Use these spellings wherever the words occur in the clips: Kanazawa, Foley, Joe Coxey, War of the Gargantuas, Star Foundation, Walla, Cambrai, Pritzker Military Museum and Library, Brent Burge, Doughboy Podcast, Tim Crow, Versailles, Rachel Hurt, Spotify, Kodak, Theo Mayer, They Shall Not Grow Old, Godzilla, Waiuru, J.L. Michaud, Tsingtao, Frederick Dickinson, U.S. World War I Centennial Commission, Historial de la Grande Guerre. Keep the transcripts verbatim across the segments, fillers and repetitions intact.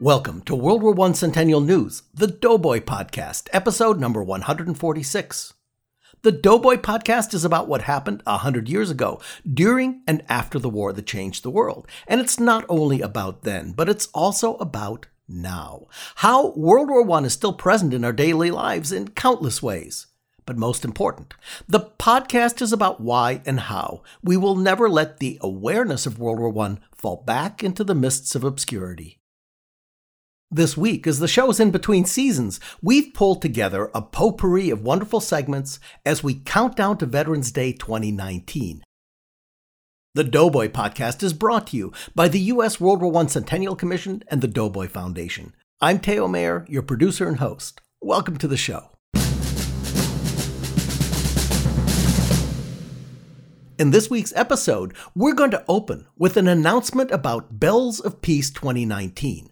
Welcome to World War One Centennial News, the Doughboy Podcast, episode number one hundred forty-six. The Doughboy Podcast is about what happened one hundred years ago, during and after the war that changed the world. And it's not only about then, but it's also about now. How World War One is still present in our daily lives in countless ways. But most important, the podcast is about why and how. We will never let the awareness of World War One fall back into the mists of obscurity. This week, as the show is in between seasons, we've pulled together a potpourri of wonderful segments as we count down to Veterans Day twenty nineteen. The Doughboy Podcast is brought to you by the U S World War One Centennial Commission and the Doughboy Foundation. I'm Theo Mayer, your producer and host. Welcome to the show. In this week's episode, we're going to open with an announcement about Bells of Peace twenty nineteen.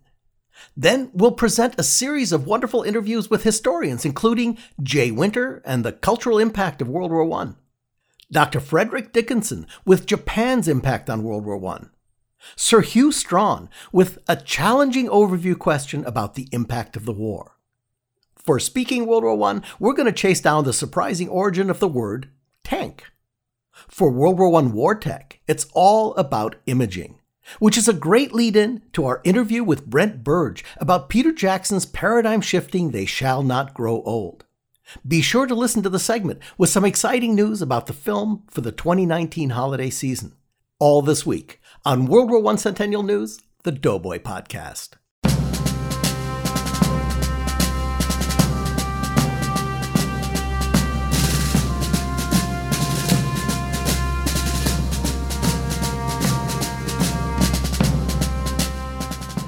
Then we'll present a series of wonderful interviews with historians, including Jay Winter and the cultural impact of World War One, Doctor Frederick Dickinson with Japan's impact on World War One, Sir Hew Strachan with a challenging overview question about the impact of the war. For Speaking World War One, we're going to chase down the surprising origin of the word tank. For World War One war tech, it's all about imaging, which is a great lead-in to our interview with Brent Burge about Peter Jackson's paradigm-shifting They Shall Not Grow Old. Be sure to listen to the segment with some exciting news about the film for the twenty nineteen holiday season. All this week on World War One Centennial News, the Doughboy Podcast.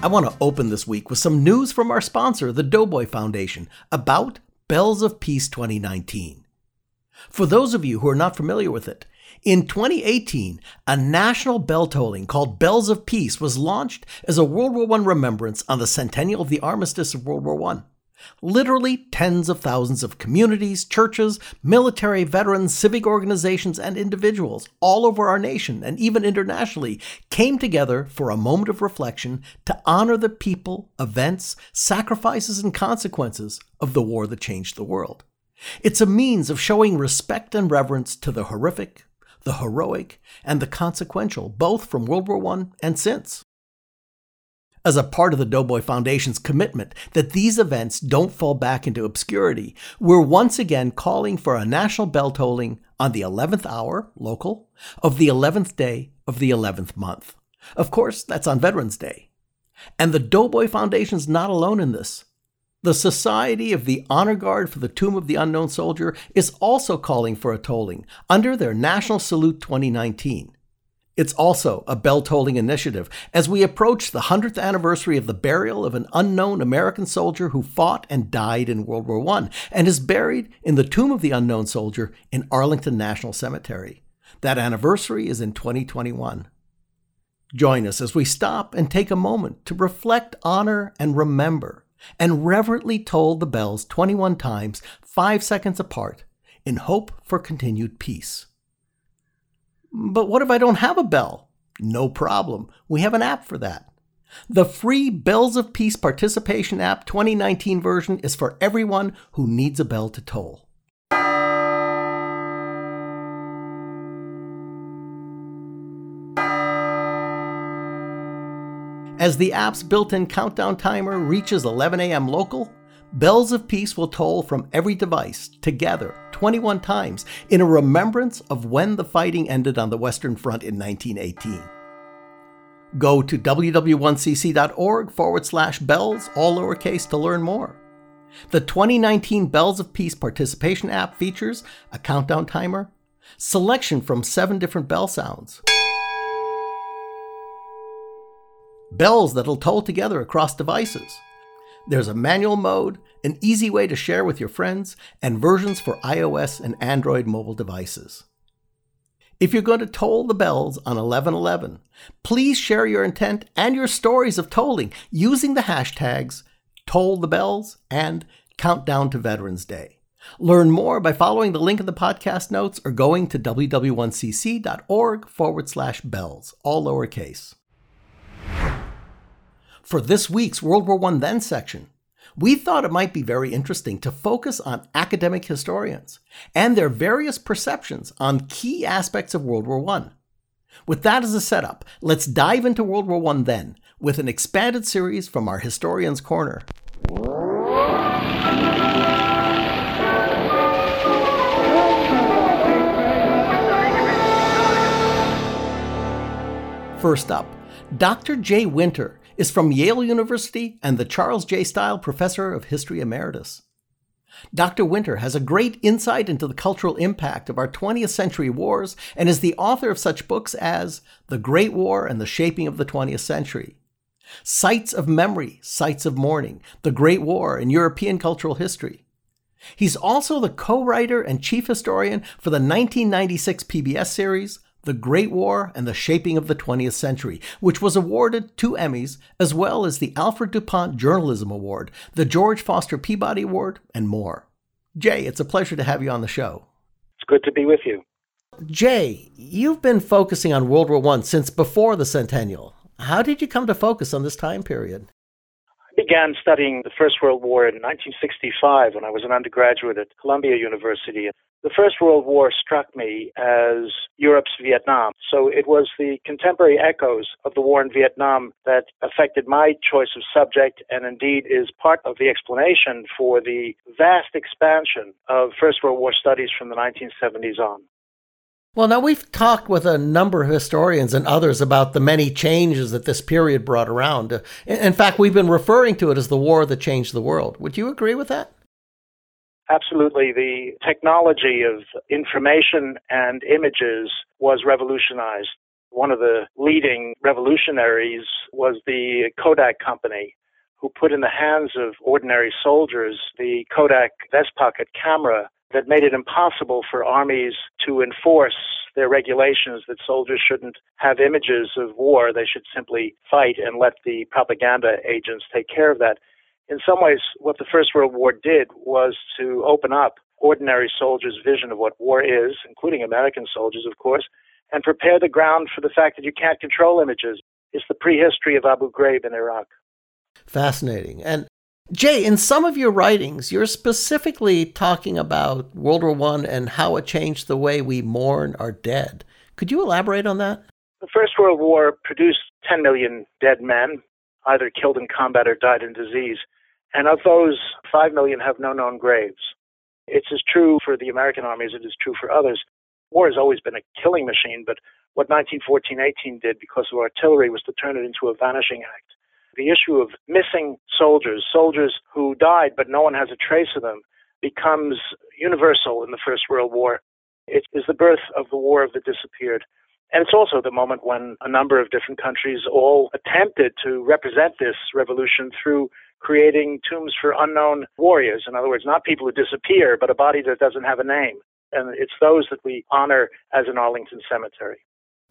I want to open this week with some news from our sponsor, the Doughboy Foundation, about Bells of Peace twenty nineteen. For those of you who are not familiar with it, in twenty eighteen, a national bell tolling called Bells of Peace was launched as a World War One remembrance on the centennial of the armistice of World War One. Literally tens of thousands of communities, churches, military, veterans, civic organizations, and individuals all over our nation and even internationally came together for a moment of reflection to honor the people, events, sacrifices, and consequences of the war that changed the world. It's a means of showing respect and reverence to the horrific, the heroic, and the consequential, both from World War One and since. As a part of the Doughboy Foundation's commitment that these events don't fall back into obscurity, we're once again calling for a national bell tolling on the eleventh hour, local, of the eleventh day of the eleventh month. Of course, that's on Veterans Day. And the Doughboy Foundation's not alone in this. The Society of the Honor Guard for the Tomb of the Unknown Soldier is also calling for a tolling under their National Salute twenty nineteen. It's also a bell-tolling initiative as we approach the one hundredth anniversary of the burial of an unknown American soldier who fought and died in World War One and is buried in the Tomb of the Unknown Soldier in Arlington National Cemetery. That anniversary is in twenty twenty-one. Join us as we stop and take a moment to reflect, honor, and remember, and reverently toll the bells twenty-one times, five seconds apart, in hope for continued peace. But what if I don't have a bell? No problem. We have an app for that. The free Bells of Peace Participation App twenty nineteen version is for everyone who needs a bell to toll. As the app's built-in countdown timer reaches eleven a.m. local, Bells of Peace will toll from every device, together, twenty-one times, in a remembrance of when the fighting ended on the Western Front in nineteen eighteen. Go to w w one c c dot org forward slash bells, all lowercase, to learn more. The twenty nineteen Bells of Peace Participation App features a countdown timer, selection from seven different bell sounds, bells that'll toll together across devices. There's a manual mode, an easy way to share with your friends, and versions for iOS and Android mobile devices. If you're going to toll the bells on eleven eleven, please share your intent and your stories of tolling using the hashtags TollTheBells and Countdown to Veterans Day. Learn more by following the link in the podcast notes or going to w w one c c dot org forward slash bells, all lowercase. for this week's World War One Then section, we thought it might be very interesting to focus on academic historians and their various perceptions on key aspects of World War One. With that as a setup, let's dive into World War One then with an expanded series from our Historian's Corner. First up, Doctor Jay Winter is from Yale University and the Charles J. Stile Professor of History Emeritus. Doctor Winter has a great insight into the cultural impact of our twentieth century wars and is the author of such books as The Great War and the Shaping of the twentieth century, Sites of Memory, Sites of Mourning, The Great War in European Cultural History. He's also the co-writer and chief historian for the nineteen ninety-six P B S series, The Great War and the Shaping of the twentieth century, which was awarded two Emmys, as well as the Alfred DuPont Journalism Award, the George Foster Peabody Award, and more. Jay, it's a pleasure to have you on the show. It's good to be with you. Jay, you've been focusing on World War One since before the centennial. How did you come to focus on this time period? I began studying the First World War in nineteen sixty-five when I was an undergraduate at Columbia University. The First World War struck me as Europe's Vietnam, so it was the contemporary echoes of the war in Vietnam that affected my choice of subject and indeed is part of the explanation for the vast expansion of First World War studies from the nineteen seventies on. Well, now we've talked with a number of historians and others about the many changes that this period brought around. In fact, we've been referring to it as the war that changed the world. Would you agree with that? Absolutely. The technology of information and images was revolutionized. One of the leading revolutionaries was the Kodak company, who put in the hands of ordinary soldiers the Kodak Vest Pocket camera that made it impossible for armies to enforce their regulations that soldiers shouldn't have images of war. They should simply fight and let the propaganda agents take care of that. In some ways, what the First World War did was to open up ordinary soldiers' vision of what war is, including American soldiers, of course, and prepare the ground for the fact that you can't control images. It's the prehistory of Abu Ghraib in Iraq. Fascinating. And Jay, in some of your writings, you're specifically talking about World War One and how it changed the way we mourn our dead. Could you elaborate on that? The First World War produced ten million dead men, either killed in combat or died in disease. And of those, five million have no known graves. It's as true for the American army as it is true for others. War has always been a killing machine, but what nineteen fourteen eighteen did because of artillery was to turn it into a vanishing act. The issue of missing soldiers, soldiers who died but no one has a trace of them, becomes universal in the First World War. It is the birth of the War of the Disappeared. And it's also the moment when a number of different countries all attempted to represent this revolution through creating tombs for unknown warriors. In other words, not people who disappear, but a body that doesn't have a name. And it's those that we honor as an Arlington cemetery.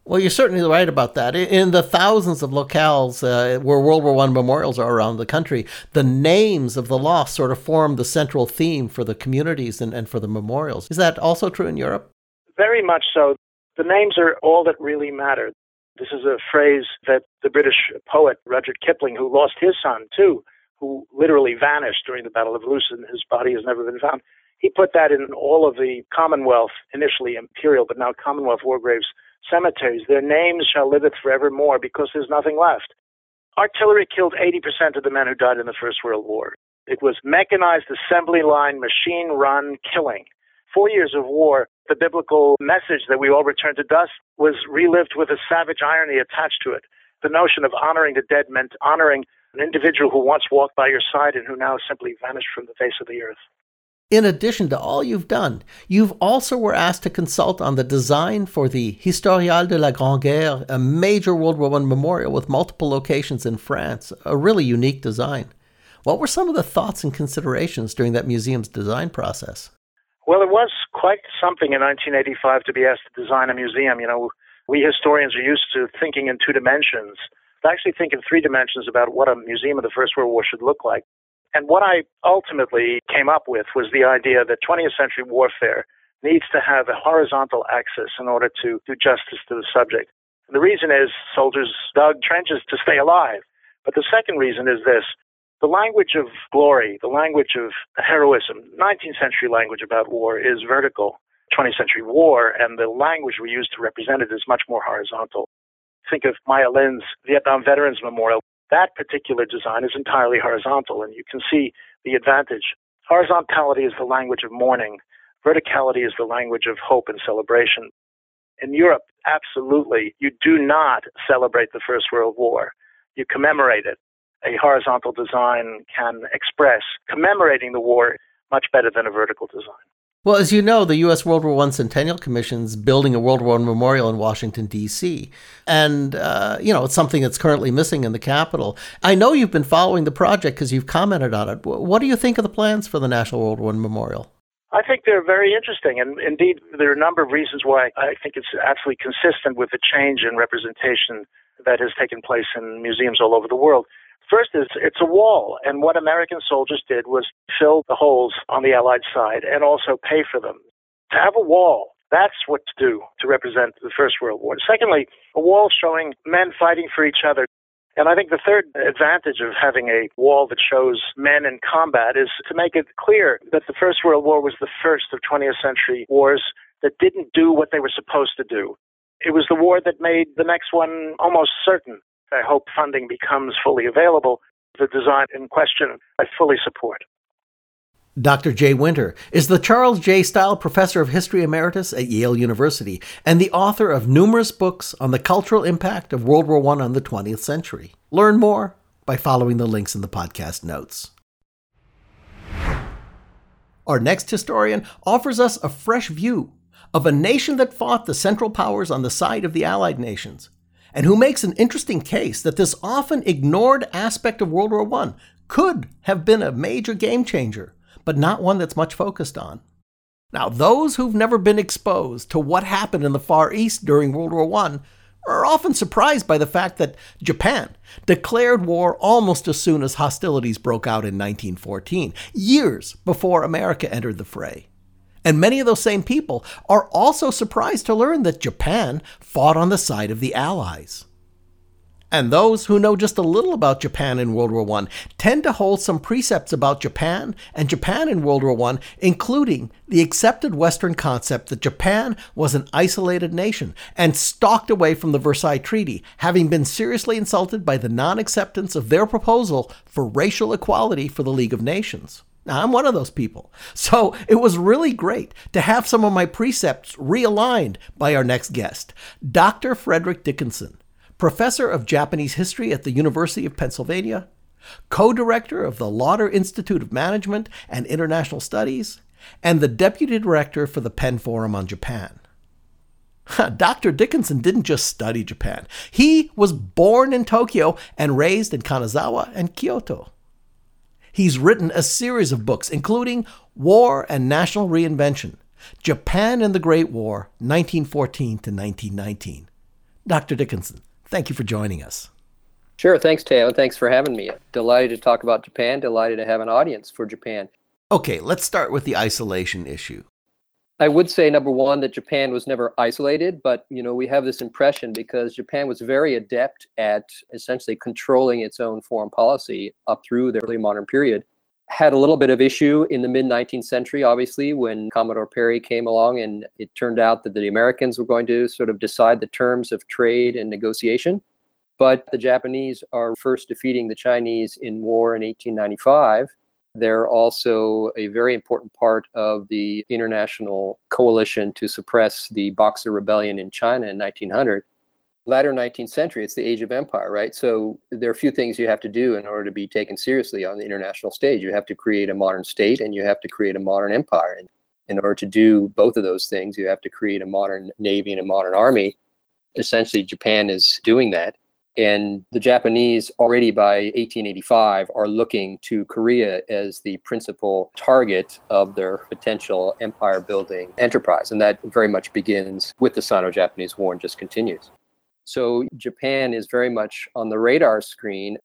Well, you're certainly right about that. In the thousands of locales uh, where World War One memorials are around the country, the names of the lost sort of form the central theme for the communities and, and for the memorials. Is that also true in Europe? Very much so. The names are all that really matter. This is a phrase that the British poet Rudyard Kipling, who lost his son too, who literally vanished during the Battle of Lutzen, his body has never been found. He put that in all of the Commonwealth, initially Imperial, but now Commonwealth War Graves cemeteries. Their names shall liveth forevermore because there's nothing left. Artillery killed eighty percent of the men who died in the First World War. It was mechanized assembly line, machine run killing. Four years of war, the biblical message that we all return to dust was relived with a savage irony attached to it. The notion of honoring the dead meant honoring an individual who once walked by your side and who now simply vanished from the face of the earth. In addition to all you've done, you've also were asked to consult on the design for the Historial de la Grande Guerre, a major World War One memorial with multiple locations in France, a really unique design. What were some of the thoughts and considerations during that museum's design process? Well, it was quite something in nineteen eighty-five to be asked to design a museum. You know, we historians are used to thinking in two dimensions. I actually think in three dimensions about what a museum of the First World War should look like. And what I ultimately came up with was the idea that twentieth century warfare needs to have a horizontal axis in order to do justice to the subject. And the reason is soldiers dug trenches to stay alive, But the second reason is this. The language of glory, the language of heroism, nineteenth century language about war is vertical. twentieth century war and the language we use to represent it is much more horizontal. Think of Maya Lin's Vietnam Veterans Memorial. That particular design is entirely horizontal, and you can see the advantage. Horizontality is the language of mourning. Verticality is the language of hope and celebration. In Europe, absolutely, you do not celebrate the First World War. You commemorate it. A horizontal design can express commemorating the war much better than a vertical design. Well, as you know, the U S. World War One Centennial Commission is building a World War One memorial in Washington, D C, and, uh, you know, it's something that's currently missing in the Capitol. I know you've been following the project because you've commented on it. What do you think of the plans for the National World War One Memorial? I think they're very interesting, and indeed, there are a number of reasons why I think it's absolutely consistent with the change in representation that has taken place in museums all over the world. First is, it's a wall, and what American soldiers did was fill the holes on the Allied side and also pay for them. To have a wall, that's what to do to represent the First World War. Secondly, a wall showing men fighting for each other. And I think the third advantage of having a wall that shows men in combat is to make it clear that the First World War was the first of twentieth century wars that didn't do what they were supposed to do. It was the war that made the next one almost certain. I hope funding becomes fully available. The design in question, I fully support. Doctor Jay Winter is the Charles J. Stile Professor of History Emeritus at Yale University and the author of numerous books on the cultural impact of World War One on the twentieth century. Learn more by following the links in the podcast notes. Our next historian offers us a fresh view of a nation that fought the Central Powers on the side of the Allied nations, and who makes an interesting case that this often ignored aspect of World War One could have been a major game changer, but not one that's much focused on. Now, those who've never been exposed to what happened in the Far East during World War One are often surprised by the fact that Japan declared war almost as soon as hostilities broke out in nineteen fourteen, years before America entered the fray. And many of those same people are also surprised to learn that Japan fought on the side of the Allies. And those who know just a little about Japan in World War One tend to hold some precepts about Japan and Japan in World War One, including the accepted Western concept that Japan was an isolated nation and stalked away from the Versailles Treaty, having been seriously insulted by the non-acceptance of their proposal for racial equality for the League of Nations. Now, I'm one of those people, so it was really great to have some of my precepts realigned by our next guest, Doctor Frederick Dickinson, professor of Japanese history at the University of Pennsylvania, co-director of the Lauder Institute of Management and International Studies, and the deputy director for the Penn Forum on Japan. Doctor Dickinson didn't just study Japan. He was born in Tokyo and raised in Kanazawa and Kyoto. He's written a series of books, including War and National Reinvention, Japan and the Great War, nineteen fourteen to nineteen nineteen. Doctor Dickinson, thank you for joining us. Sure. Thanks, Theo. Thanks for having me. Delighted to talk about Japan. Delighted to have an audience for Japan. Okay, let's start with the isolation issue. I would say, number one, that Japan was never isolated, but, you know, we have this impression because Japan was very adept at essentially controlling its own foreign policy up through the early modern period. Had a little bit of issue in the mid-nineteenth century, obviously, when Commodore Perry came along and it turned out that the Americans were going to sort of decide the terms of trade and negotiation. But the Japanese are first defeating the Chinese in war in eighteen ninety-five. They're also a very important part of the international coalition to suppress the Boxer Rebellion in China in nineteen hundred. Latter nineteenth century, it's the age of empire, right? So there are a few things you have to do in order to be taken seriously on the international stage. You have to create a modern state and you have to create a modern empire. And in order to do both of those things, you have to create a modern navy and a modern army. Essentially, Japan is doing that. And the Japanese already by eighteen eighty-five are looking to Korea as the principal target of their potential empire-building enterprise. And that very much begins with the Sino-Japanese War and just continues. So Japan is very much on the radar screen.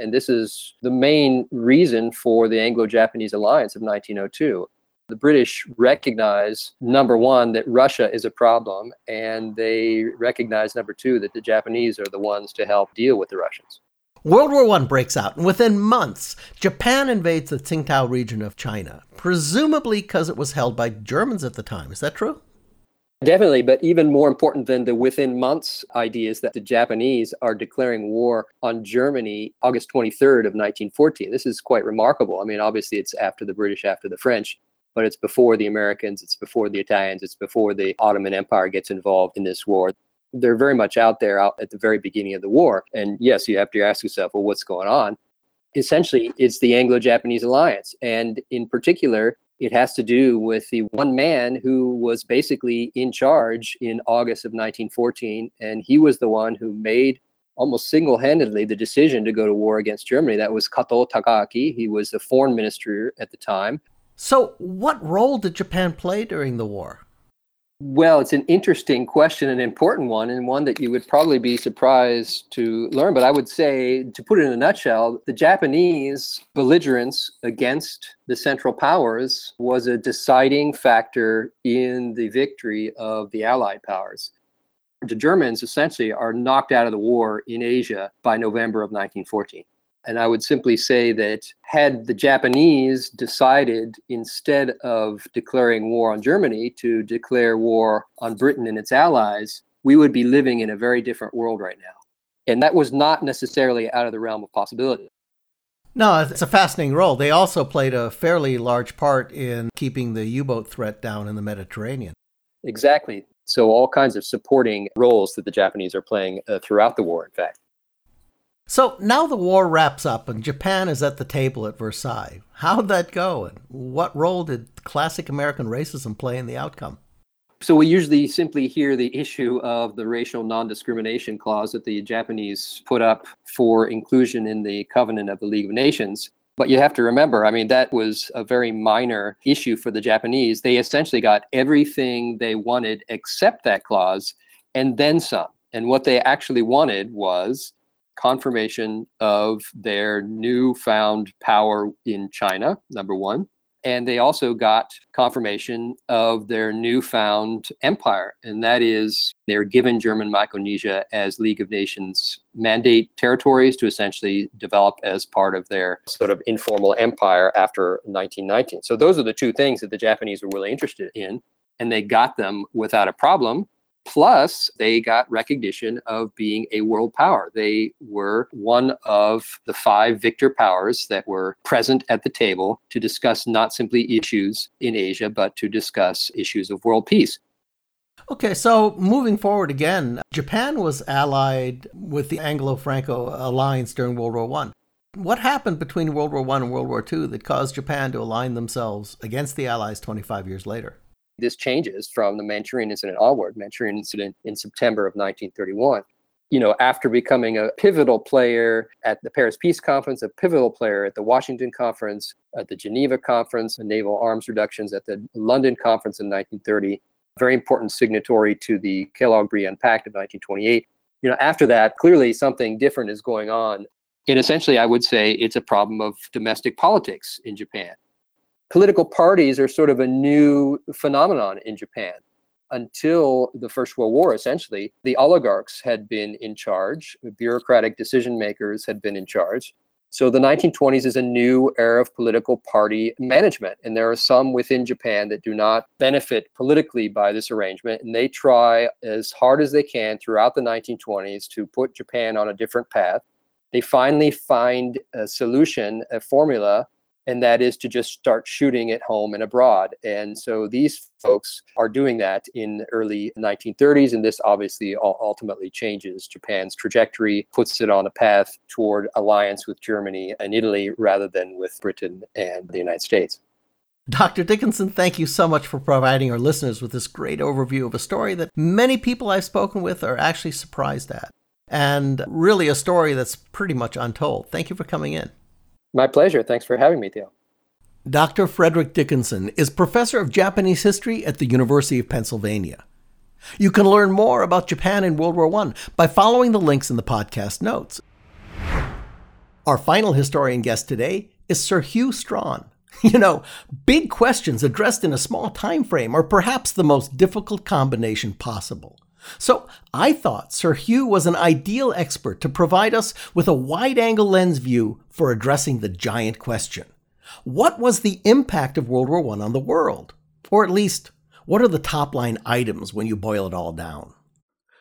And this is the main reason for the Anglo-Japanese alliance of nineteen oh two. The British recognize, number one, that Russia is a problem, and they recognize, number two, that the Japanese are the ones to help deal with the Russians. World War One breaks out, and within months, Japan invades the Tsingtao region of China, presumably because it was held by Germans at the time. Is that true? Definitely, but even more important than the within months idea is that the Japanese are declaring war on Germany August twenty-third of nineteen fourteen. This is quite remarkable. I mean, obviously, it's after the British, after the French, but it's before the Americans, it's before the Italians, it's before the Ottoman Empire gets involved in this war. They're very much out there out at the very beginning of the war. And yes, you have to ask yourself, well, what's going on? Essentially, it's the Anglo-Japanese alliance. And in particular, it has to do with the one man who was basically in charge in August of nineteen fourteen. And he was the one who made almost single-handedly the decision to go to war against Germany. That was Kato Takaki. He was the foreign minister at the time. So what role did Japan play during the war? Well, it's an interesting question, an important one, and one that you would probably be surprised to learn. But I would say, to put it in a nutshell, the Japanese belligerence against the Central Powers was a deciding factor in the victory of the Allied powers. The Germans essentially are knocked out of the war in Asia by November of nineteen fourteen. And I would simply say that had the Japanese decided, instead of declaring war on Germany, to declare war on Britain and its allies, we would be living in a very different world right now. And that was not necessarily out of the realm of possibility. No, it's a fascinating role. They also played a fairly large part in keeping the U-boat threat down in the Mediterranean. Exactly. So all kinds of supporting roles that the Japanese are playing uh, throughout the war, in fact. So now the war wraps up and Japan is at the table at Versailles. How'd that go? And what role did classic American racism play in the outcome? So we usually simply hear the issue of the racial non-discrimination clause that the Japanese put up for inclusion in the Covenant of the League of Nations. But you have to remember, I mean, that was a very minor issue for the Japanese. They essentially got everything they wanted except that clause and then some. And what they actually wanted was confirmation of their newfound power in China, number one. And they also got confirmation of their newfound empire. And that is, they're given German Micronesia as League of Nations mandate territories to essentially develop as part of their sort of informal empire after nineteen nineteen. So those are the two things that the Japanese were really interested in. And they got them without a problem. Plus, they got recognition of being a world power. They were one of the five victor powers that were present at the table to discuss not simply issues in Asia, but to discuss issues of world peace. Okay, so moving forward again, Japan was allied with the Anglo-Franco alliance during World War One. What happened between World War One and World War Two that caused Japan to align themselves against the Allies twenty-five years later? This changes from the Manchurian Incident onward, Manchurian Incident in September of nineteen thirty-one. You know, after becoming a pivotal player at the Paris Peace Conference, a pivotal player at the Washington Conference, at the Geneva Conference, and naval arms reductions at the London Conference in nineteen thirty, very important signatory to the Kellogg-Briand Pact of nineteen twenty-eight. You know, after that, clearly something different is going on. And essentially, I would say it's a problem of domestic politics in Japan. Political parties are sort of a new phenomenon in Japan. Until the First World War, essentially, the oligarchs had been in charge. The bureaucratic decision makers had been in charge. So the nineteen twenties is a new era of political party management. And there are some within Japan that do not benefit politically by this arrangement. And they try as hard as they can throughout the nineteen twenties to put Japan on a different path. They finally find a solution, a formula, and that is to just start shooting at home and abroad. And so these folks are doing that in the early nineteen thirties. And this obviously ultimately changes Japan's trajectory, puts it on a path toward alliance with Germany and Italy rather than with Britain and the United States. Doctor Dickinson, thank you so much for providing our listeners with this great overview of a story that many people I've spoken with are actually surprised at, and really a story that's pretty much untold. Thank you for coming in. My pleasure. Thanks for having me, Theo. Doctor Frederick Dickinson is professor of Japanese history at the University of Pennsylvania. You can learn more about Japan in World War One by following the links in the podcast notes. Our final historian guest today is Sir Hew Strachan. You know, big questions addressed in a small time frame are perhaps the most difficult combination possible. So I thought Sir Hew was an ideal expert to provide us with a wide-angle lens view for addressing the giant question. What was the impact of World War One on the world? Or at least, what are the top-line items when you boil it all down?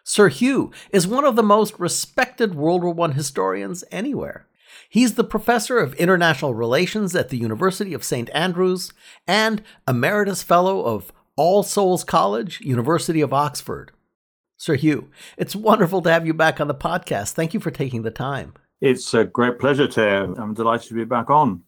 Sir Hew is one of the most respected World War One historians anywhere. He's the professor of international relations at the University of Saint Andrews and emeritus fellow of All Souls College, University of Oxford. Sir Hew, it's wonderful to have you back on the podcast. Thank you for taking the time. It's a great pleasure, Theo. I'm delighted to be back on.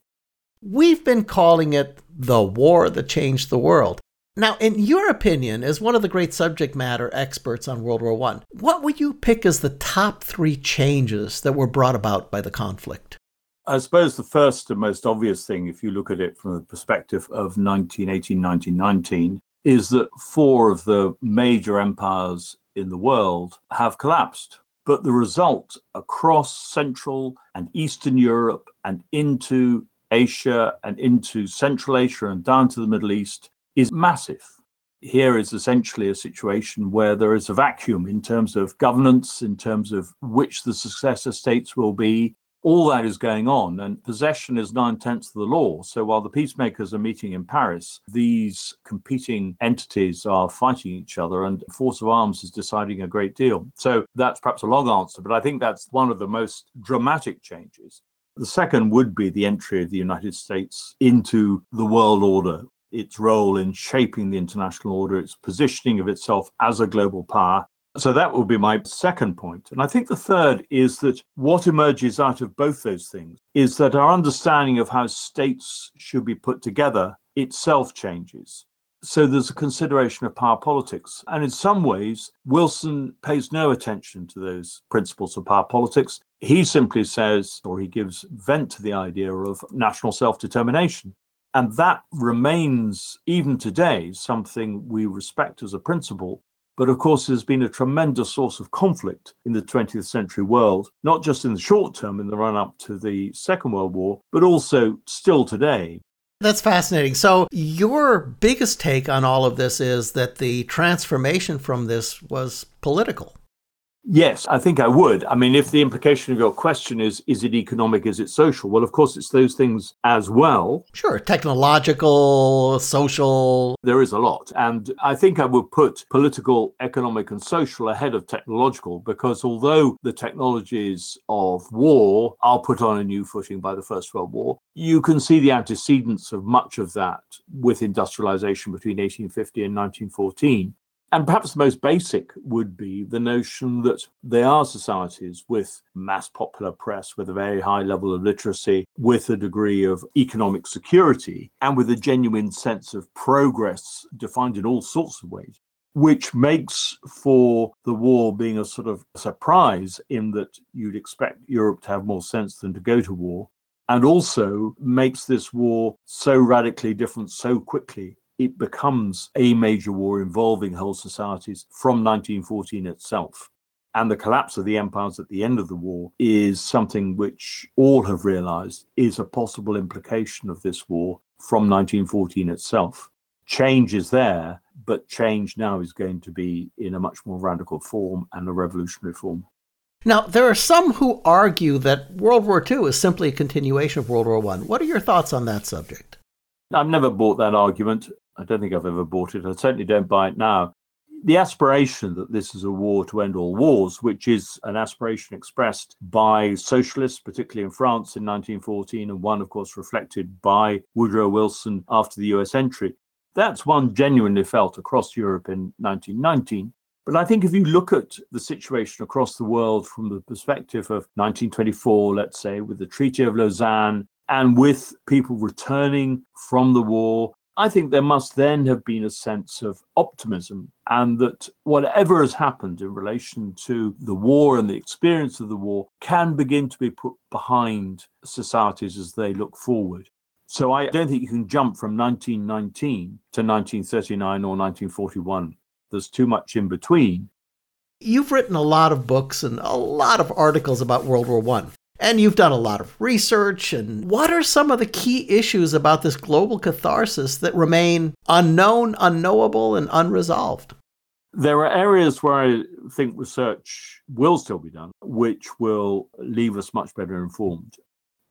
We've been calling it the war that changed the world. Now, in your opinion, as one of the great subject matter experts on World War One, what would you pick as the top three changes that were brought about by the conflict? I suppose the first and most obvious thing, if you look at it from the perspective of nineteen eighteen, nineteen nineteen, is that four of the major empires in the world have collapsed. But the result across Central and Eastern Europe and into Asia and into Central Asia and down to the Middle East is massive. Here is essentially a situation where there is a vacuum in terms of governance, in terms of which the successor states will be. All that is going on, and possession is nine-tenths of the law. So while the peacemakers are meeting in Paris, these competing entities are fighting each other, and force of arms is deciding a great deal. So that's perhaps a long answer, but I think that's one of the most dramatic changes. The second would be the entry of the United States into the world order, its role in shaping the international order, its positioning of itself as a global power. So that will be my second point. And I think the third is that what emerges out of both those things is that our understanding of how states should be put together itself changes. So there's a consideration of power politics. And in some ways, Wilson pays no attention to those principles of power politics. He simply says, or he gives vent to the idea of national self-determination. And that remains, even today, something we respect as a principle. But of course, there's been a tremendous source of conflict in the twentieth century world, not just in the short term in the run-up to the Second World War, but also still today. That's fascinating. So your biggest take on all of this is that the transformation from this was political. Yes, I think I would. I mean, if the implication of your question is, is it economic, is it social? Well, of course, it's those things as well. Sure, technological, social. There is a lot. And I think I would put political, economic, and social ahead of technological, because although the technologies of war are put on a new footing by the First World War, you can see the antecedents of much of that with industrialization between eighteen fifty and nineteen fourteen. And perhaps the most basic would be the notion that they are societies with mass popular press, with a very high level of literacy, with a degree of economic security, and with a genuine sense of progress defined in all sorts of ways, which makes for the war being a sort of surprise in that you'd expect Europe to have more sense than to go to war, and also makes this war so radically different so quickly. It becomes a major war involving whole societies from nineteen fourteen itself. And the collapse of the empires at the end of the war is something which all have realized is a possible implication of this war from nineteen fourteen itself. Change is there, but change now is going to be in a much more radical form and a revolutionary form. Now, there are some who argue that World War Two is simply a continuation of World War One. What are your thoughts on that subject? I've never bought that argument. I don't think I've ever bought it. I certainly don't buy it now. The aspiration that this is a war to end all wars, which is an aspiration expressed by socialists, particularly in France in nineteen fourteen, and one, of course, reflected by Woodrow Wilson after the U S entry, that's one genuinely felt across Europe in nineteen nineteen. But I think if you look at the situation across the world from the perspective of nineteen twenty-four, let's say, with the Treaty of Lausanne, and with people returning from the war, I think there must then have been a sense of optimism, and that whatever has happened in relation to the war and the experience of the war can begin to be put behind societies as they look forward. So I don't think you can jump from nineteen nineteen to nineteen thirty-nine or nineteen forty-one. There's too much in between. You've written a lot of books and a lot of articles about World War One. And you've done a lot of research. And what are some of the key issues about this global catharsis that remain unknown, unknowable, and unresolved? There are areas where I think research will still be done, which will leave us much better informed.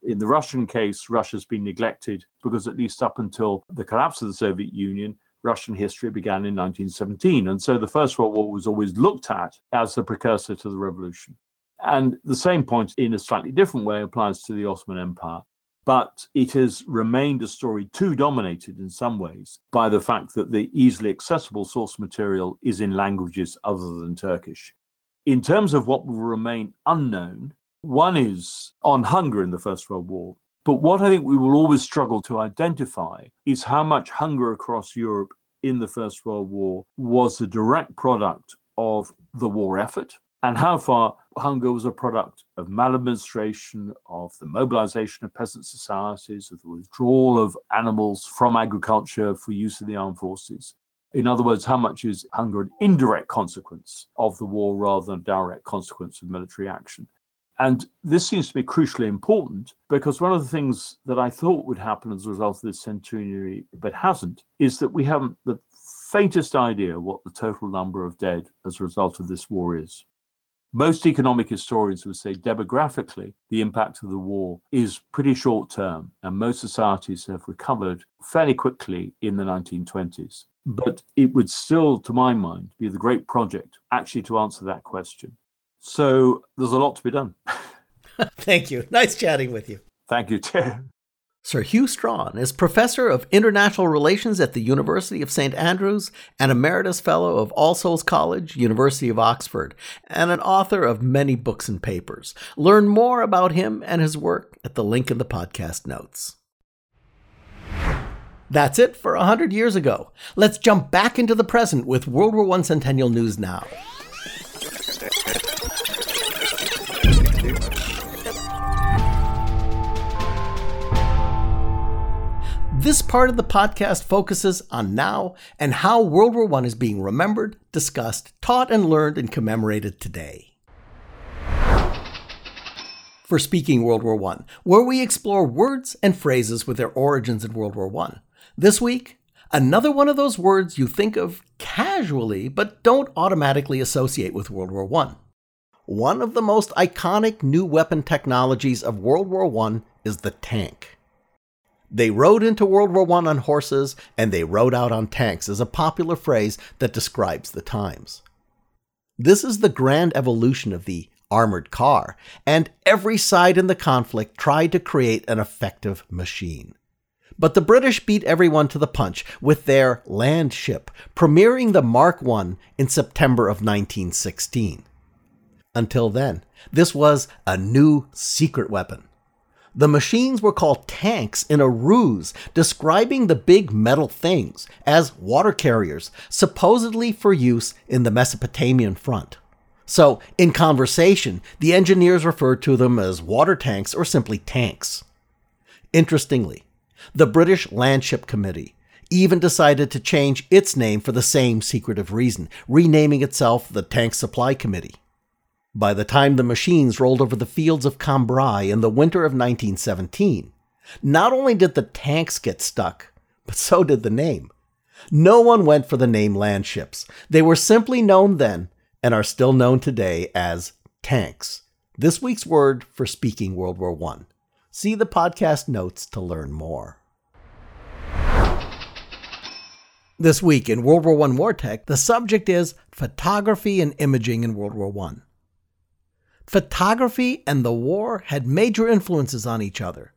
In the Russian case, Russia's been neglected because at least up until the collapse of the Soviet Union, Russian history began in nineteen seventeen. And so the First World War was always looked at as the precursor to the revolution. And the same point in a slightly different way applies to the Ottoman Empire. But it has remained a story too dominated in some ways by the fact that the easily accessible source material is in languages other than Turkish. In terms of what will remain unknown, one is on hunger in the First World War. But what I think we will always struggle to identify is how much hunger across Europe in the First World War was a direct product of the war effort, and how far hunger was a product of maladministration, of the mobilization of peasant societies, of the withdrawal of animals from agriculture for use in the armed forces. In other words, how much is hunger an indirect consequence of the war rather than a direct consequence of military action? And this seems to be crucially important because one of the things that I thought would happen as a result of this centenary, but hasn't, is that we haven't the faintest idea what the total number of dead as a result of this war is. Most economic historians would say demographically, the impact of the war is pretty short term, and most societies have recovered fairly quickly in the nineteen twenties. But it would still, to my mind, be the great project actually to answer that question. So there's a lot to be done. Thank you. Nice chatting with you. Thank you, Tim. Sir Hew Strachan is Professor of International Relations at the University of Saint Andrews and Emeritus Fellow of All Souls College, University of Oxford, and an author of many books and papers. Learn more about him and his work at the link in the podcast notes. That's it for one hundred years ago. Let's jump back into the present with World War One Centennial News now. This part of the podcast focuses on now and how World War One is being remembered, discussed, taught, and learned and commemorated today. For Speaking World War One, where we explore words and phrases with their origins in World War One. This week, another one of those words you think of casually but don't automatically associate with World War One. One of the most iconic new weapon technologies of World War One is the tank. They rode into World War One on horses, and they rode out on tanks is a popular phrase that describes the times. This is the grand evolution of the armored car, and every side in the conflict tried to create an effective machine. But the British beat everyone to the punch with their land ship, premiering the Mark One in September of nineteen sixteen. Until then, this was a new secret weapon. The machines were called tanks in a ruse, describing the big metal things as water carriers, supposedly for use in the Mesopotamian front. So, in conversation, the engineers referred to them as water tanks or simply tanks. Interestingly, the British Landship Committee even decided to change its name for the same secretive reason, renaming itself the Tank Supply Committee. By the time the machines rolled over the fields of Cambrai in the winter of nineteen seventeen, not only did the tanks get stuck, but so did the name. No one went for the name landships. They were simply known then and are still known today as tanks. This week's word for Speaking World War One. See the podcast notes to learn more. This week in World War One War Tech, the subject is photography and imaging in World War One. Photography and the war had major influences on each other.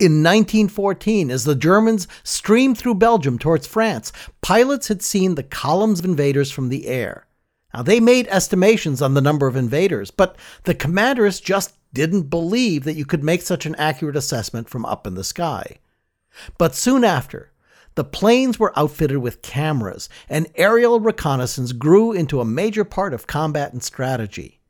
In nineteen fourteen, as the Germans streamed through Belgium towards France, pilots had seen the columns of invaders from the air. Now, they made estimations on the number of invaders, but the commanders just didn't believe that you could make such an accurate assessment from up in the sky. But soon after, the planes were outfitted with cameras, and aerial reconnaissance grew into a major part of combat and strategy.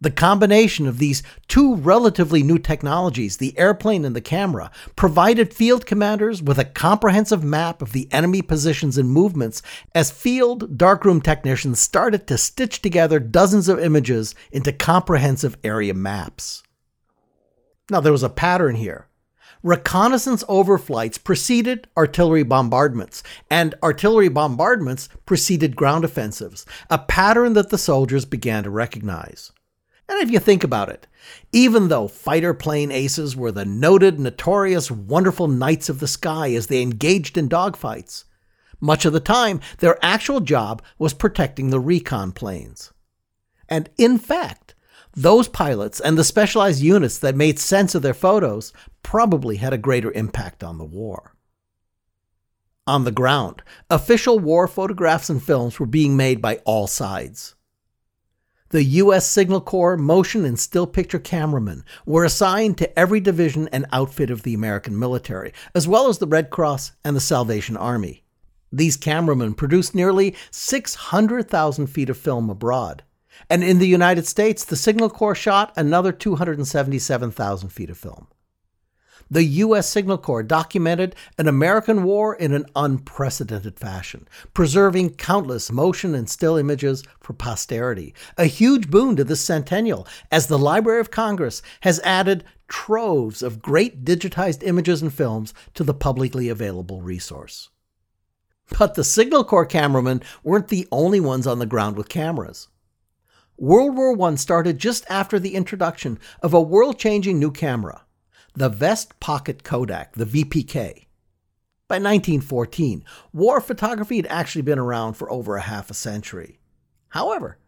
The combination of these two relatively new technologies, the airplane and the camera, provided field commanders with a comprehensive map of the enemy positions and movements as field darkroom technicians started to stitch together dozens of images into comprehensive area maps. Now, there was a pattern here. reconnaissance overflights preceded artillery bombardments, and artillery bombardments preceded ground offensives, a pattern that the soldiers began to recognize. And if you think about it, even though fighter plane aces were the noted, notorious, wonderful knights of the sky as they engaged in dogfights, much of the time their actual job was protecting the recon planes. And in fact, those pilots and the specialized units that made sense of their photos probably had a greater impact on the war. On the ground, official war photographs and films were being made by all sides. The U S Signal Corps motion and still picture cameramen were assigned to every division and outfit of the American military, as well as the Red Cross and the Salvation Army. These cameramen produced nearly six hundred thousand feet of film abroad. And in the United States, the Signal Corps shot another two hundred seventy-seven thousand feet of film. The U S Signal Corps documented an American war in an unprecedented fashion, preserving countless motion and still images for posterity, a huge boon to this centennial, as the Library of Congress has added troves of great digitized images and films to the publicly available resource. But the Signal Corps cameramen weren't the only ones on the ground with cameras. World War One started just after the introduction of a world-changing new camera, the Vest Pocket Kodak, the V P K. By nineteen fourteen, war photography had actually been around for over a half a century. However,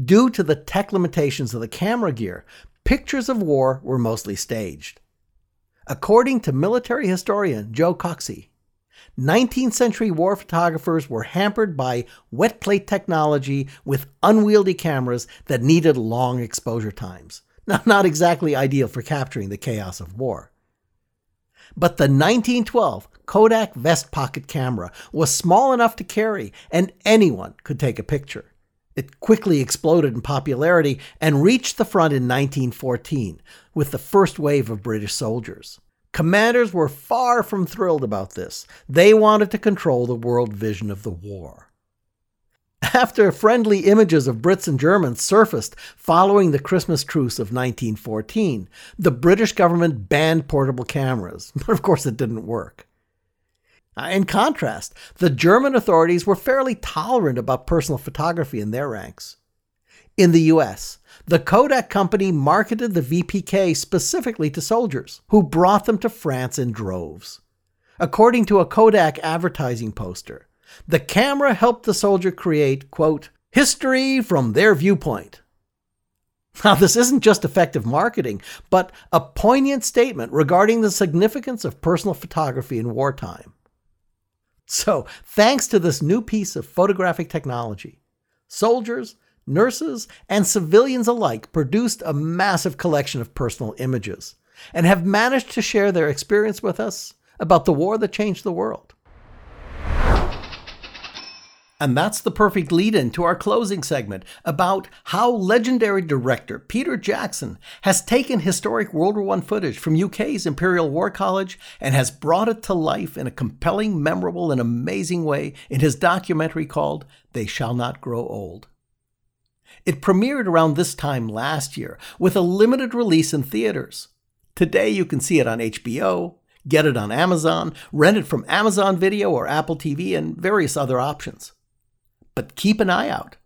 due to the tech limitations of the camera gear, pictures of war were mostly staged. According to military historian Joe Coxey, nineteenth century war photographers were hampered by wet plate technology with unwieldy cameras that needed long exposure times. Now, not exactly ideal for capturing the chaos of war. But the nineteen twelve Kodak Vest Pocket camera was small enough to carry, and anyone could take a picture. It quickly exploded in popularity and reached the front in nineteen fourteen with the first wave of British soldiers. Commanders were far from thrilled about this. They wanted to control the world vision of the war. After friendly images of Brits and Germans surfaced following the Christmas truce of nineteen fourteen, the British government banned portable cameras, but of course it didn't work. In contrast, the German authorities were fairly tolerant about personal photography in their ranks. In the U S, the Kodak company marketed the V P K specifically to soldiers, who brought them to France in droves. According to a Kodak advertising poster, the camera helped the soldier create, quote, history from their viewpoint. Now, this isn't just effective marketing, but a poignant statement regarding the significance of personal photography in wartime. So, thanks to this new piece of photographic technology, soldiers, nurses, and civilians alike produced a massive collection of personal images and have managed to share their experience with us about the war that changed the world. And that's the perfect lead-in to our closing segment about how legendary director Peter Jackson has taken historic World War One footage from U K's Imperial War College and has brought it to life in a compelling, memorable, and amazing way in his documentary called They Shall Not Grow Old. It premiered around this time last year with a limited release in theaters. Today you can see it on H B O, get it on Amazon, rent it from Amazon Video or Apple T V, and various other options. But keep an eye out,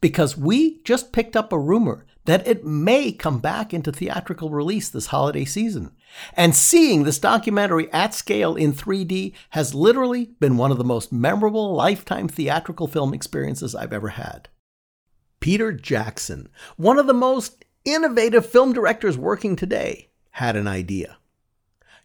because we just picked up a rumor that it may come back into theatrical release this holiday season. And seeing this documentary at scale in three D has literally been one of the most memorable lifetime theatrical film experiences I've ever had. Peter Jackson, one of the most innovative film directors working today, had an idea.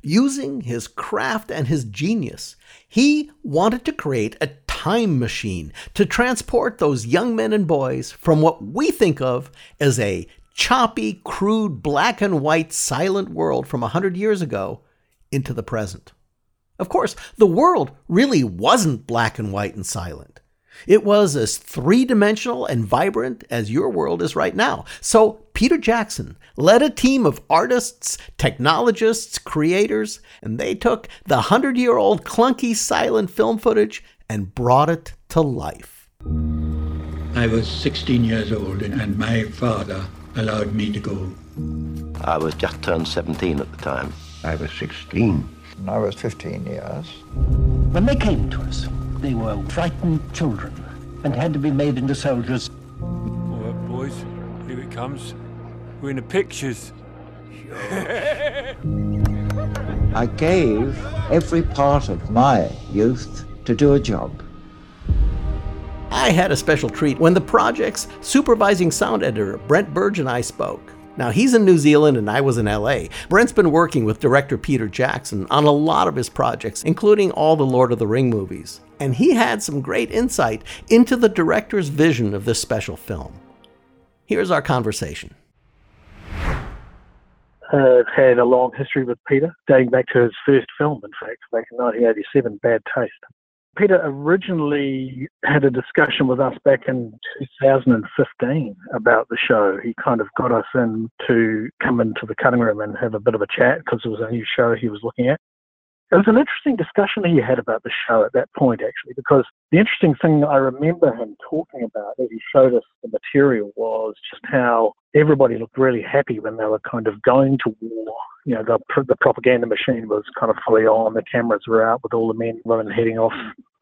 Using his craft and his genius, he wanted to create a time machine to transport those young men and boys from what we think of as a choppy, crude, black and white, silent world from one hundred years ago into the present. Of course, the world really wasn't black and white and silent. It was as three-dimensional and vibrant as your world is right now. So Peter Jackson led a team of artists, technologists, creators, and they took the hundred-year-old clunky silent film footage and brought it to life. I was sixteen years old and my father allowed me to go. I was just turned seventeen at the time. I was sixteen. and I was fifteen years. When they came to us, they were frightened children and had to be made into soldiers. All right, boys, here it comes. We're in the pictures. I gave every part of my youth to do a job. I had a special treat when the project's supervising sound editor, Brent Burge, and I spoke. Now, he's in New Zealand and I was in L A. Brent's been working with director Peter Jackson on a lot of his projects, including all the Lord of the Rings movies. And he had some great insight into the director's vision of this special film. Here's our conversation. Uh, I've had a long history with Peter, dating back to his first film, in fact, back in nineteen eighty-seven, Bad Taste. Peter originally had a discussion with us back in two thousand fifteen about the show. He kind of got us in to come into the cutting room and have a bit of a chat because it was a new show he was looking at. It was an interesting discussion he had about the show at that point, actually, because the interesting thing I remember him talking about as he showed us the material was just how everybody looked really happy when they were kind of going to war. You know, the, the propaganda machine was kind of fully on, the cameras were out with all the men and women heading off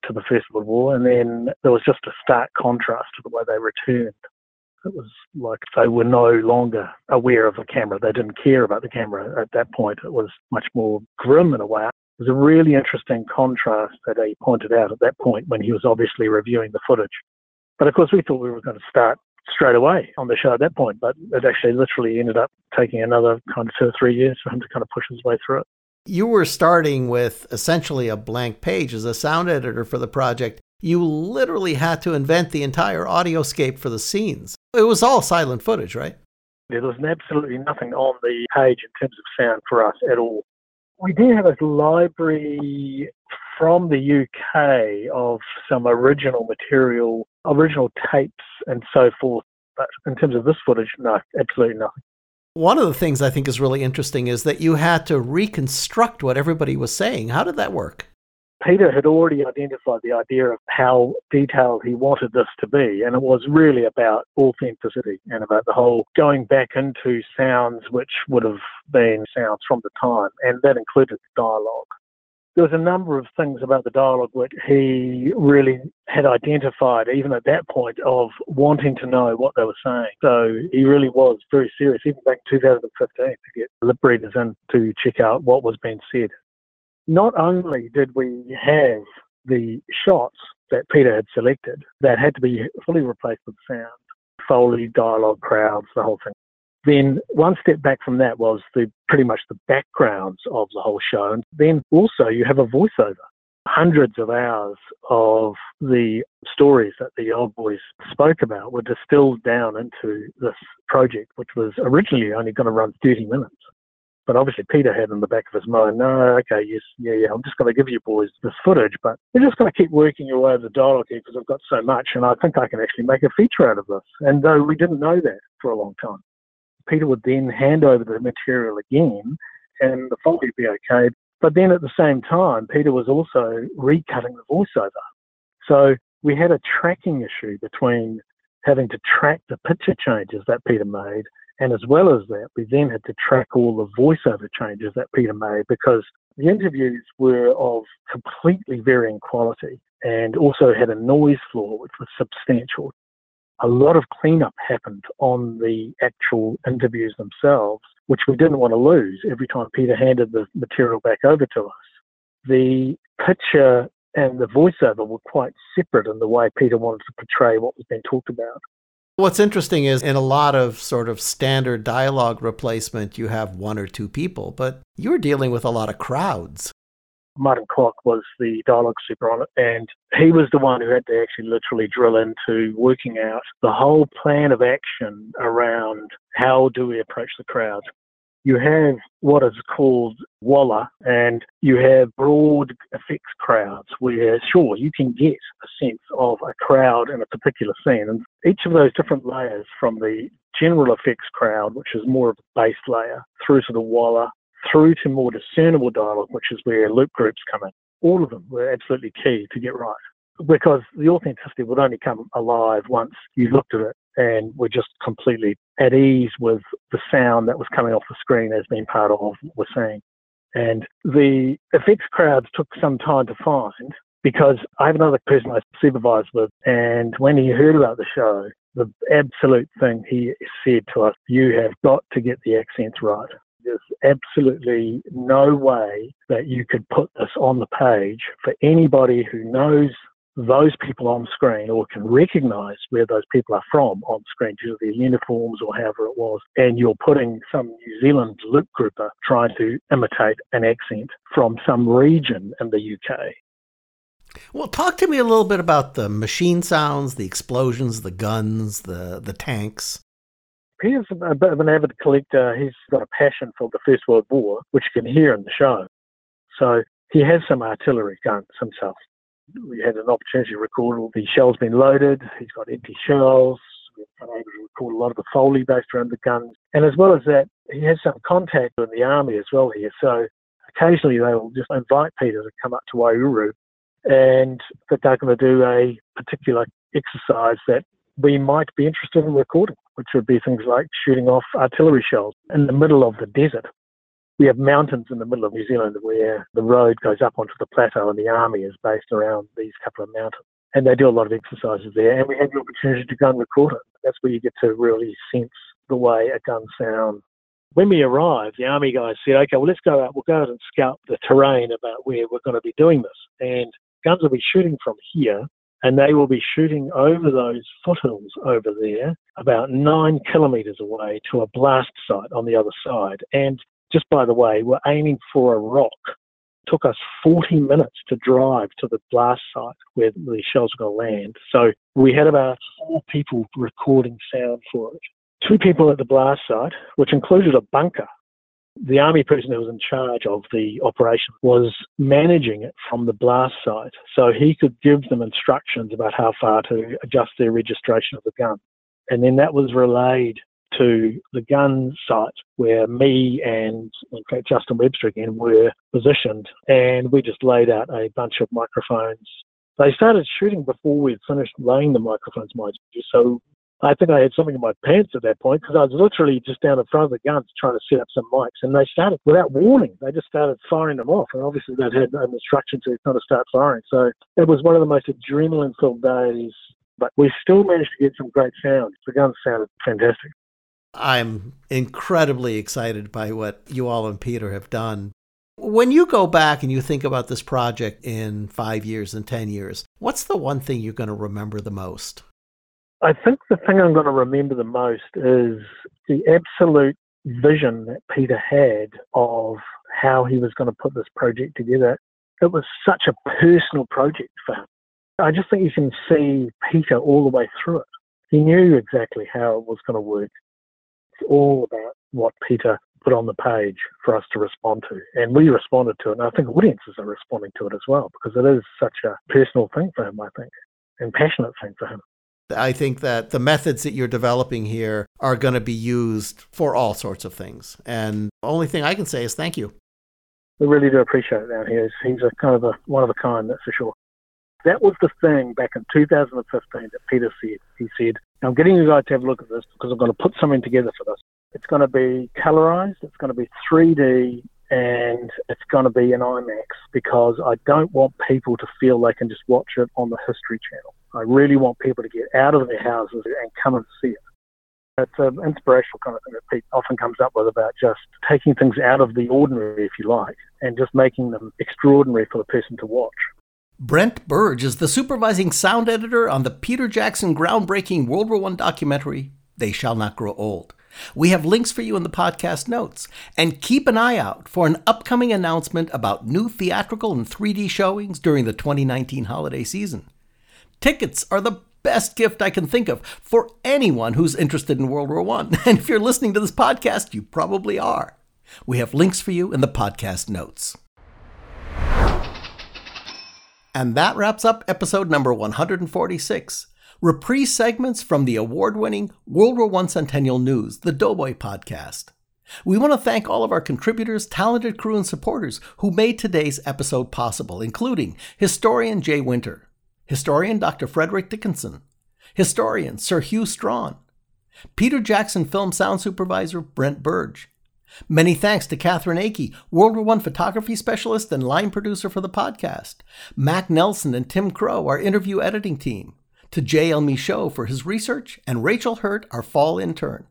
to the First World War, and then there was just a stark contrast to the way they returned. It was like they were no longer aware of the camera. They didn't care about the camera at that point. It was much more grim in a way. It was a really interesting contrast that he pointed out at that point when he was obviously reviewing the footage. But of course, we thought we were going to start straight away on the show at that point, but it actually literally ended up taking another kind of two or three years for him to kind of push his way through it. You were starting with essentially a blank page as a sound editor for the project. You literally had to invent the entire audioscape for the scenes. It was all silent footage, right? There was absolutely nothing on the page in terms of sound for us at all. We do have a library from the U K of some original material, original tapes and so forth. But in terms of this footage, no, absolutely nothing. One of the things I think is really interesting is that you had to reconstruct what everybody was saying. How did that work? Peter had already identified the idea of how detailed he wanted this to be, and it was really about authenticity and about the whole going back into sounds which would have been sounds from the time, and that included the dialogue. There was a number of things about the dialogue which he really had identified, even at that point, of wanting to know what they were saying. So he really was very serious, even back in two thousand fifteen, to get lip readers in to check out what was being said. Not only did we have the shots that Peter had selected that had to be fully replaced with sound, Foley, dialogue, crowds, the whole thing. Then one step back from that was the pretty much the backgrounds of the whole show. And then also you have a voiceover. Hundreds of hours of the stories that the old boys spoke about were distilled down into this project, which was originally only going to run thirty minutes. But obviously Peter had in the back of his mind, no, okay, yes, yeah, yeah, I'm just going to give you boys this footage, but you're just going to keep working your way over the dialogue here because I've got so much and I think I can actually make a feature out of this. And though we didn't know that for a long time, Peter would then hand over the material again and the Foley would be okay. But then at the same time, Peter was also recutting the voiceover. So we had a tracking issue between having to track the picture changes that Peter made. And as well as that, we then had to track all the voiceover changes that Peter made because the interviews were of completely varying quality and also had a noise floor, which was substantial. A lot of cleanup happened on the actual interviews themselves, which we didn't want to lose every time Peter handed the material back over to us. The picture and the voiceover were quite separate in the way Peter wanted to portray what was being talked about. What's interesting is in a lot of sort of standard dialogue replacement, you have one or two people, but you're dealing with a lot of crowds. Martin Clark was the dialogue super on it, and he was the one who had to actually literally drill into working out the whole plan of action around how do we approach the crowd. You have what is called Walla, and you have broad effects crowds where, sure, you can get a sense of a crowd in a particular scene. And each of those different layers, from the general effects crowd, which is more of a base layer, through to the Walla, through to more discernible dialogue, which is where loop groups come in. All of them were absolutely key to get right, because the authenticity would only come alive once you looked at it and were just completely at ease with the sound that was coming off the screen as being part of what we're seeing. And the effects crowds took some time to find, because I have another person I supervise with, and when he heard about the show, the absolute thing he said to us, you have got to get the accents right. There's absolutely no way that you could put this on the page for anybody who knows those people on screen or can recognise where those people are from on screen due to their uniforms or however it was, and you're putting some New Zealand lip grouper trying to imitate an accent from some region in the U K. Well, talk to me a little bit about the machine sounds, the explosions, the guns, the, the tanks. Peter's a bit of an avid collector. He's got a passion for the First World War, which you can hear in the show. So he has some artillery guns himself. We had an opportunity to record all the shells being loaded. He's got empty shells. We've been able to record a lot of the Foley based around the guns. And as well as that, he has some contact in the army as well here. So occasionally they'll just invite Peter to come up to Waiuru, and that they're going to do a particular exercise that we might be interested in recording, which would be things like shooting off artillery shells in the middle of the desert. We have mountains in the middle of New Zealand where the road goes up onto the plateau, and the army is based around these couple of mountains. And they do a lot of exercises there, and we had the opportunity to go and record it. That's where you get to really sense the way a gun sounds. When we arrived, the army guys said, okay, well, let's go out. We'll go out and scout the terrain about where we're going to be doing this. And guns will be shooting from here, and they will be shooting over those foothills over there, about nine kilometres away to a blast site on the other side. And just by the way, we're aiming for a rock. It took us forty minutes to drive to the blast site where the shells were going to land. So we had about four people recording sound for it. Two people at the blast site, which included a bunker. The army person who was in charge of the operation was managing it from the blast site, so he could give them instructions about how far to adjust their registration of the gun. And then that was relayed to the gun site where me and, in fact, Justin Webster again were positioned, and we just laid out a bunch of microphones. They started shooting before we'd finished laying the microphones, mind you, so I think I had something in my pants at that point, because I was literally just down in front of the guns trying to set up some mics, and they started, without warning, they just started firing them off, and obviously they'd had an instruction to kind of start firing. So it was one of the most adrenaline-filled days, but we still managed to get some great sound. The guns sounded fantastic. I'm incredibly excited by what you all and Peter have done. When you go back and you think about this project in five years and ten years, what's the one thing you're going to remember the most? I think the thing I'm going to remember the most is the absolute vision that Peter had of how he was going to put this project together. It was such a personal project for him. I just think you can see Peter all the way through it. He knew exactly how it was going to work. It's all about what Peter put on the page for us to respond to. And we responded to it, and I think audiences are responding to it as well, because it is such a personal thing for him, I think, and passionate thing for him. I think that the methods that you're developing here are going to be used for all sorts of things. And the only thing I can say is thank you. We really do appreciate it down here. He's a kind of a one of a kind, that's for sure. That was the thing back in two thousand fifteen that Peter said. He said, I'm getting you guys to have a look at this because I'm going to put something together for this. It's going to be colorized, it's going to be three D, and it's going to be an IMAX, because I don't want people to feel they can just watch it on the History Channel. I really want people to get out of their houses and come and see it. It's an inspirational kind of thing that Pete often comes up with, about just taking things out of the ordinary, if you like, and just making them extraordinary for the person to watch. Brent Burge is the supervising sound editor on the Peter Jackson groundbreaking World War One documentary, They Shall Not Grow Old. We have links for you in the podcast notes. And keep an eye out for an upcoming announcement about new theatrical and three D showings during the twenty nineteen holiday season. Tickets are the best gift I can think of for anyone who's interested in World War One. And if you're listening to this podcast, you probably are. We have links for you in the podcast notes. And that wraps up episode number one hundred forty-six. Reprise segments from the award-winning World War One Centennial News, the Doughboy Podcast. We want to thank all of our contributors, talented crew, and supporters who made today's episode possible, including historian Jay Winter, historian Doctor Frederick Dickinson, historian Sir Hew Strachan, Peter Jackson film sound supervisor Brent Burge, Many thanks to Katherine Akey, World War One photography specialist and line producer for the podcast, Mac Nelson and Tim Crow, our interview editing team, to J L Michaud for his research, and Rachel Hurt, our fall intern.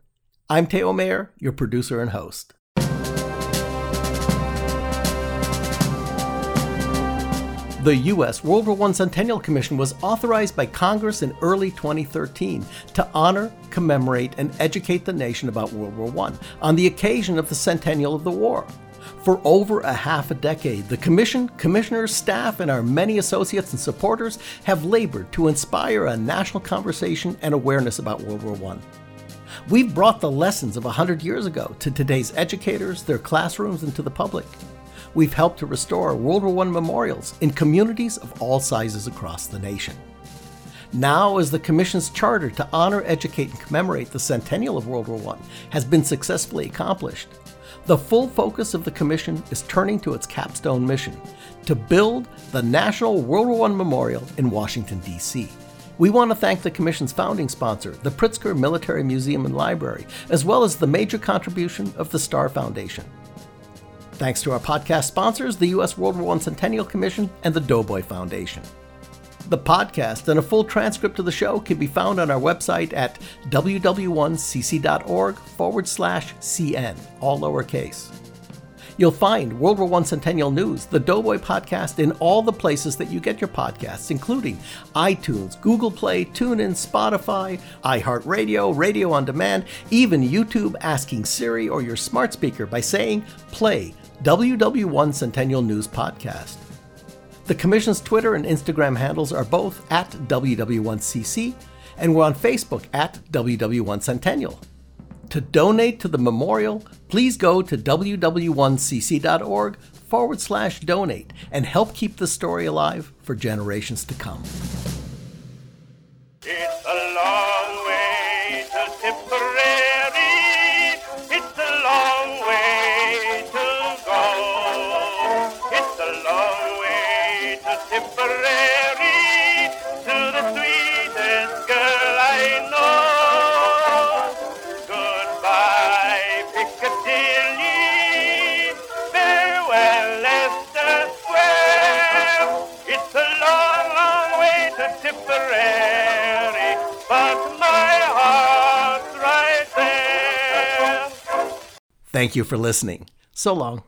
I'm Theo Mayer, your producer and host. The U S. World War One Centennial Commission was authorized by Congress in early twenty thirteen to honor, commemorate, and educate the nation about World War One on the occasion of the centennial of the war. For over a half a decade, the Commission, commissioners, staff, and our many associates and supporters have labored to inspire a national conversation and awareness about World War One. We've brought the lessons of one hundred years ago to today's educators, their classrooms, and to the public. We've helped to restore World War One memorials in communities of all sizes across the nation. Now, as the Commission's charter to honor, educate, and commemorate the centennial of World War One has been successfully accomplished, the full focus of the Commission is turning to its capstone mission, to build the National World War One Memorial in Washington, D C We want to thank the Commission's founding sponsor, the Pritzker Military Museum and Library, as well as the major contribution of the Star Foundation. Thanks to our podcast sponsors, the U S. World War One Centennial Commission and the Doughboy Foundation. The podcast and a full transcript of the show can be found on our website at w w one c c dot org forward slash cn, all lowercase. You'll find World War One Centennial News, the Doughboy Podcast, in all the places that you get your podcasts, including iTunes, Google Play, TuneIn, Spotify, iHeartRadio, Radio On Demand, even YouTube, asking Siri or your smart speaker by saying, play W W one Centennial News Podcast. The Commission's Twitter and Instagram handles are both at W W one C C, and we're on Facebook at W W one Centennial. To donate to the memorial, please go to w w one c c dot org forward slash donate and help keep the story alive for generations to come. It's a long way to Tipperary. It's a long way to go. It's a long way to Tipperary, to the sweetest girl I know. Thank you for listening. So long.